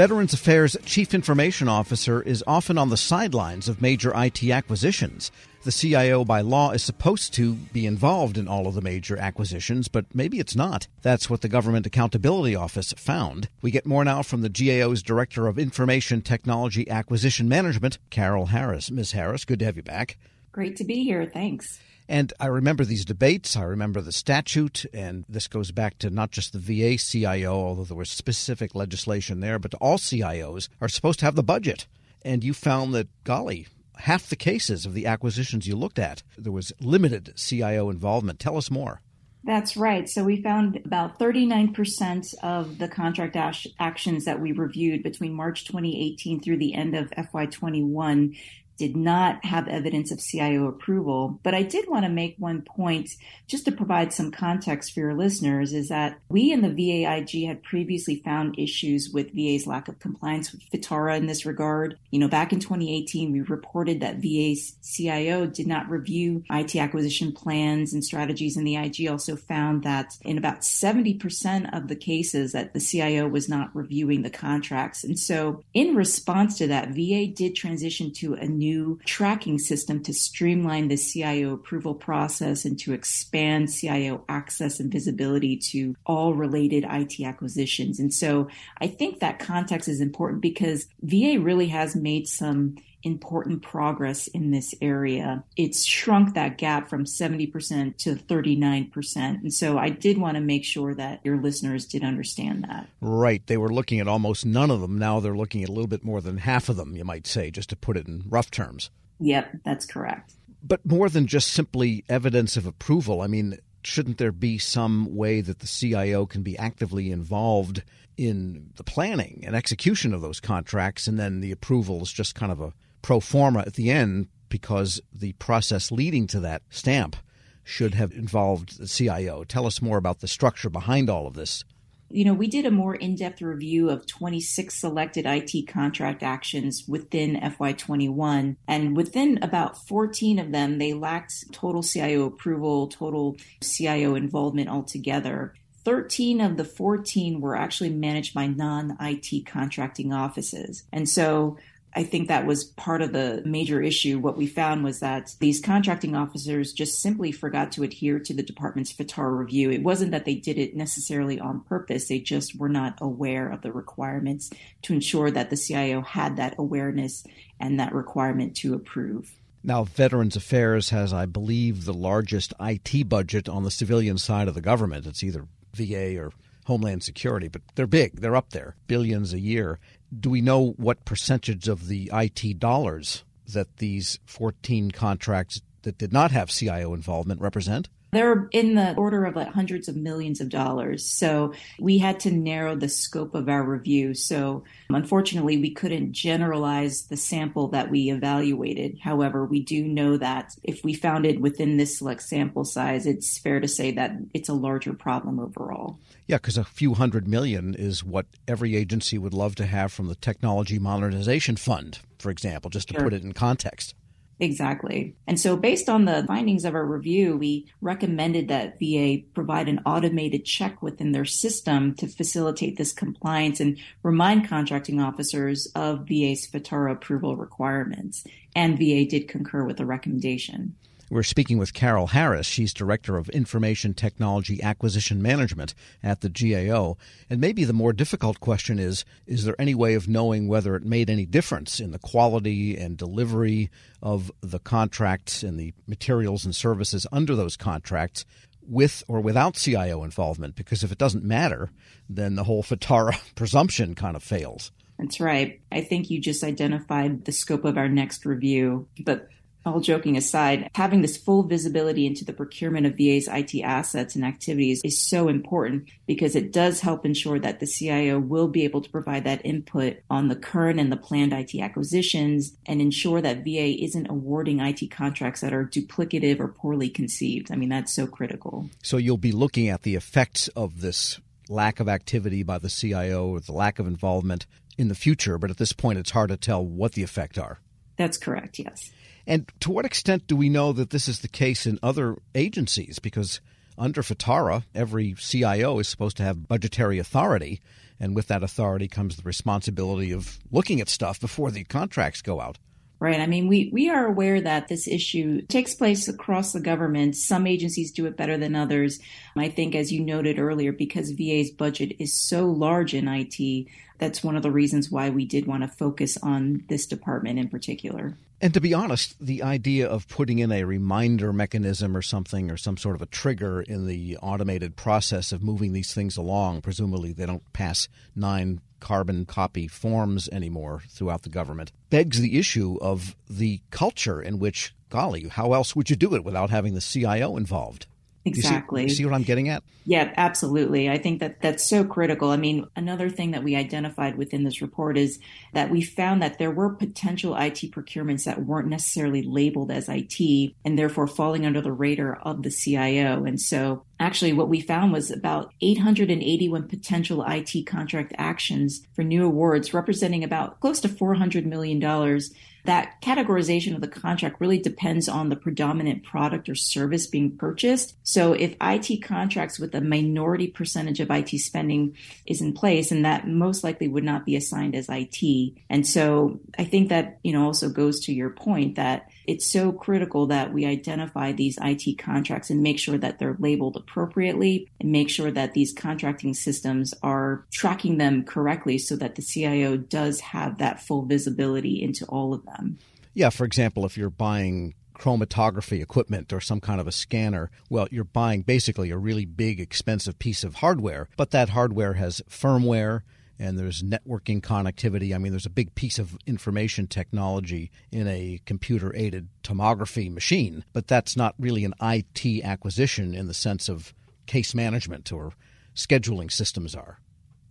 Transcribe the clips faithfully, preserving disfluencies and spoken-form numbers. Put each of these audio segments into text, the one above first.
Veterans Affairs Chief Information Officer is often on the sidelines of major I T acquisitions. The C I O by law is supposed to be involved in all of the major acquisitions, but maybe it's not. That's what the Government Accountability Office found. We get more now from the G A O's Director of Information Technology Acquisition Management, Carol Harris. Miz Harris, good to have you back. Great to be here. Thanks. And I remember these debates. I remember the statute. And this goes back to not just the V A C I O, although there was specific legislation there, but all C I Os are supposed to have the budget. And you found that, golly, half the cases of the acquisitions you looked at, there was limited C I O involvement. Tell us more. That's right. So we found about thirty-nine percent of the contract ash- actions that we reviewed between March twenty eighteen through the end of F Y twenty-one did not have evidence of C I O approval. But I did want to make one point, just to provide some context for your listeners, is that we in the V A I G had previously found issues with V A's lack of compliance with FITARA in this regard. You know, back in twenty eighteen, we reported that V A's C I O did not review I T acquisition plans and strategies, and the I G also found that in about seventy percent of the cases that the C I O was not reviewing the contracts. And so in response to that, V A did transition to a new New tracking system to streamline the C I O approval process and to expand C I O access and visibility to all related I T acquisitions. And so I think that context is important because V A really has made some important progress in this area. It's shrunk that gap from seventy percent to thirty-nine percent. And so I did want to make sure that your listeners did understand that. Right. They were looking at almost none of them. Now they're looking at a little bit more than half of them, you might say, just to put it in rough terms. Yep, that's correct. But more than just simply evidence of approval, I mean, shouldn't there be some way that the C I O can be actively involved in the planning and execution of those contracts, and then the approval is just kind of a pro forma at the end, because the process leading to that stamp should have involved the C I O. Tell us more about the structure behind all of this. You know, we did a more in-depth review of twenty-six selected I T contract actions within F Y twenty-one. And within about fourteen of them, they lacked total C I O approval, total C I O involvement altogether. thirteen of the fourteen were actually managed by non-I T contracting offices. And so I think that was part of the major issue. What we found was that these contracting officers just simply forgot to adhere to the department's FITARA review. It wasn't that they did it necessarily on purpose. They just were not aware of the requirements to ensure that the C I O had that awareness and that requirement to approve. Now, Veterans Affairs has, I believe, the largest I T budget on the civilian side of the government. It's either V A or Homeland Security, but they're big. They're up there, billions a year. Do we know what percentage of the I T dollars that these fourteen contracts that did not have C I O involvement represent? They're in the order of like hundreds of millions of dollars. So we had to narrow the scope of our review. So unfortunately, we couldn't generalize the sample that we evaluated. However, we do know that if we found it within this select sample size, it's fair to say that it's a larger problem overall. Yeah, because a few hundred million is what every agency would love to have from the Technology Modernization Fund, for example, just to Sure. put it in context. Exactly. And so based on the findings of our review, we recommended that V A provide an automated check within their system to facilitate this compliance and remind contracting officers of V A's FITARA approval requirements. And V A did concur with the recommendation. We're speaking with Carol Harris. She's Director of Information Technology Acquisition Management at the G A O. And maybe the more difficult question is, is there any way of knowing whether it made any difference in the quality and delivery of the contracts and the materials and services under those contracts with or without C I O involvement? Because if it doesn't matter, then the whole FITARA presumption kind of fails. That's right. I think you just identified the scope of our next review, but all joking aside, having this full visibility into the procurement of V A's I T assets and activities is so important because it does help ensure that the C I O will be able to provide that input on the current and the planned I T acquisitions and ensure that V A isn't awarding I T contracts that are duplicative or poorly conceived. I mean, that's so critical. So you'll be looking at the effects of this lack of activity by the C I O or the lack of involvement in the future, but at this point, it's hard to tell what the effects are. That's correct, yes. And to what extent do we know that this is the case in other agencies? Because under FITARA, every C I O is supposed to have budgetary authority, And with that authority comes the responsibility of looking at stuff before the contracts go out. Right. I mean, we, we are aware that this issue takes place across the government. Some agencies do it better than others. I think, as you noted earlier, because V A's budget is so large in I T, that's one of the reasons why we did want to focus on this department in particular. And to be honest, the idea of putting in a reminder mechanism or something, or some sort of a trigger in the automated process of moving these things along, presumably they don't pass nine carbon copy forms anymore throughout the government, begs the issue of the culture in which, golly, how else would you do it without having the C I O involved? Exactly. You see, you see what I'm getting at? Yeah, absolutely. I think that that's so critical. I mean, another thing that we identified within this report is that we found that there were potential I T procurements that weren't necessarily labeled as I T and therefore falling under the radar of the C I O. And so actually what we found was about eight hundred eighty-one potential I T contract actions for new awards, representing about close to four hundred million dollars. That categorization of the contract really depends on the predominant product or service being purchased. So if I T contracts with a minority percentage of I T spending is in place, and that most likely would not be assigned as I T. And so I think that, you know, also goes to your point that it's so critical that we identify these I T contracts and make sure that they're labeled appropriately and make sure that these contracting systems are tracking them correctly so that the C I O does have that full visibility into all of them. Yeah. For example, if you're buying chromatography equipment or some kind of a scanner, well, you're buying basically a really big, expensive piece of hardware, but that hardware has firmware and there's networking connectivity. I mean, there's a big piece of information technology in a computer-aided tomography machine, but that's not really an I T acquisition in the sense of case management or scheduling systems are.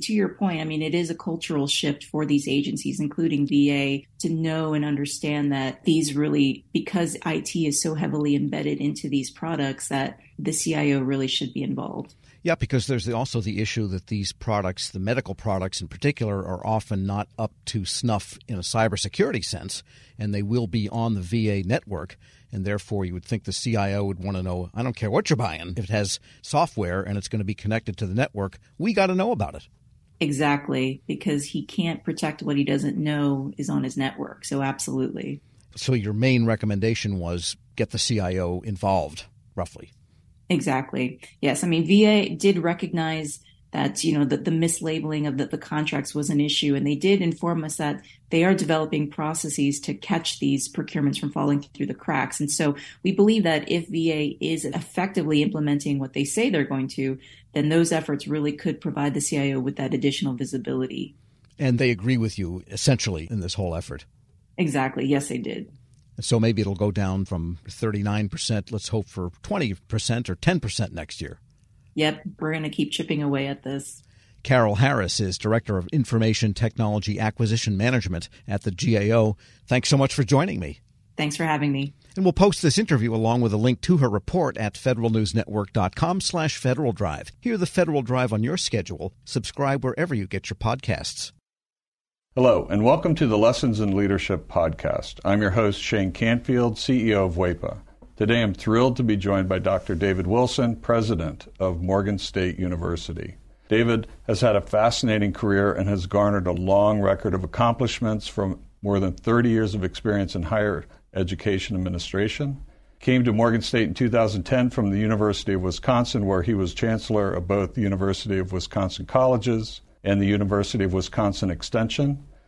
To your point, I mean, it is a cultural shift for these agencies, including V A, to know and understand that these really, because I T is so heavily embedded into these products, that the C I O really should be involved. Yeah, because there's also the issue that these products, the medical products in particular, are often not up to snuff in a cybersecurity sense, and they will be on the V A network. And therefore, you would think the C I O would want to know, I don't care what you're buying. If it has software and it's going to be connected to the network, we got to know about it. Exactly, because he can't protect what he doesn't know is on his network. So absolutely. So your main recommendation was get the C I O involved, roughly. Exactly. Yes. I mean, V A did recognize that, you know, that the mislabeling of the, the contracts was an issue. And they did inform us that they are developing processes to catch these procurements from falling through the cracks. And so we believe that if V A is effectively implementing what they say they're going to, then those efforts really could provide the C I O with that additional visibility. And they agree with you essentially in this whole effort. Exactly. Yes, they did. So maybe it'll go down from thirty-nine percent, let's hope for twenty percent or ten percent next year. Yep, we're going to keep chipping away at this. Carol Harris is Director of Information Technology Acquisition Management at the G A O. Thanks so much for joining me. Thanks for having me. And we'll post this interview along with a link to her report at federalnewsnetwork.com slash Federal Drive. Hear the Federal Drive on your schedule. Subscribe wherever you get your podcasts. Hello, and welcome to the Lessons in Leadership podcast. I'm your host, Shane Canfield, C E O of W E P A. Today, I'm thrilled to be joined by Doctor David Wilson, president of Morgan State University. David has had a fascinating career and has garnered a long record of accomplishments from more than thirty years of experience in higher education administration. Came to Morgan State in two thousand ten from the University of Wisconsin, where he was chancellor of both the University of Wisconsin Colleges and the University of Wisconsin Extension.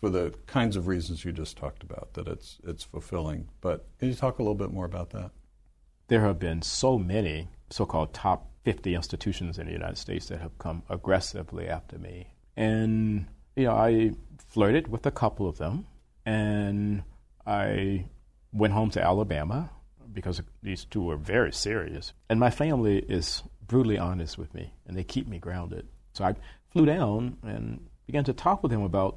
for the kinds of reasons you just talked about, that it's it's fulfilling. But can you talk a little bit more about that? There have been so many so-called top fifty institutions in the United States that have come aggressively after me. And, you know, I flirted with a couple of them, and I went home to Alabama because these two were very serious. And my family is brutally honest with me, and they keep me grounded. So I flew down and began to talk with them about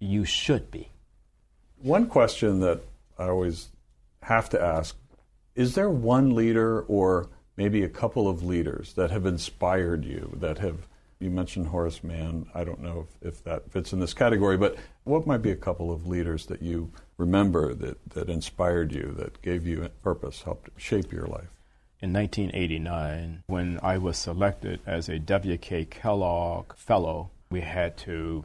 you should be. One question that I always have to ask, is there one leader or maybe a couple of leaders that have inspired you, that have you mentioned Horace Mann. I don't know if, if that fits in this category, but what might be a couple of leaders that you remember that, that inspired you, that gave you purpose, helped shape your life? In nineteen eighty-nine, when I was selected as a W K Kellogg Fellow, we had to